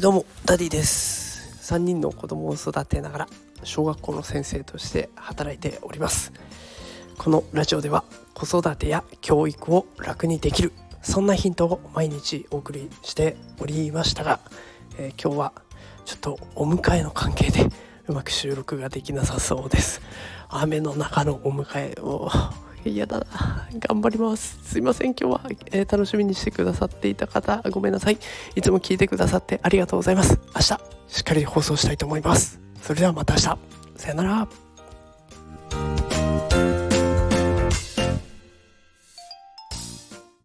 どうもダディです。3人の子供を育てながら小学校の先生として働いております。このラジオでは子育てや教育を楽にできる、そんなヒントを毎日お送りしておりましたが、今日はちょっとお迎えの関係でうまく収録ができなさそうです。雨の中のお迎えを嫌だな、頑張ります。すいません、今日は、楽しみにしてくださっていた方ごめんなさい。いつも聞いてくださってありがとうございます。明日しっかり放送したいと思います。それではまた明日、さよなら。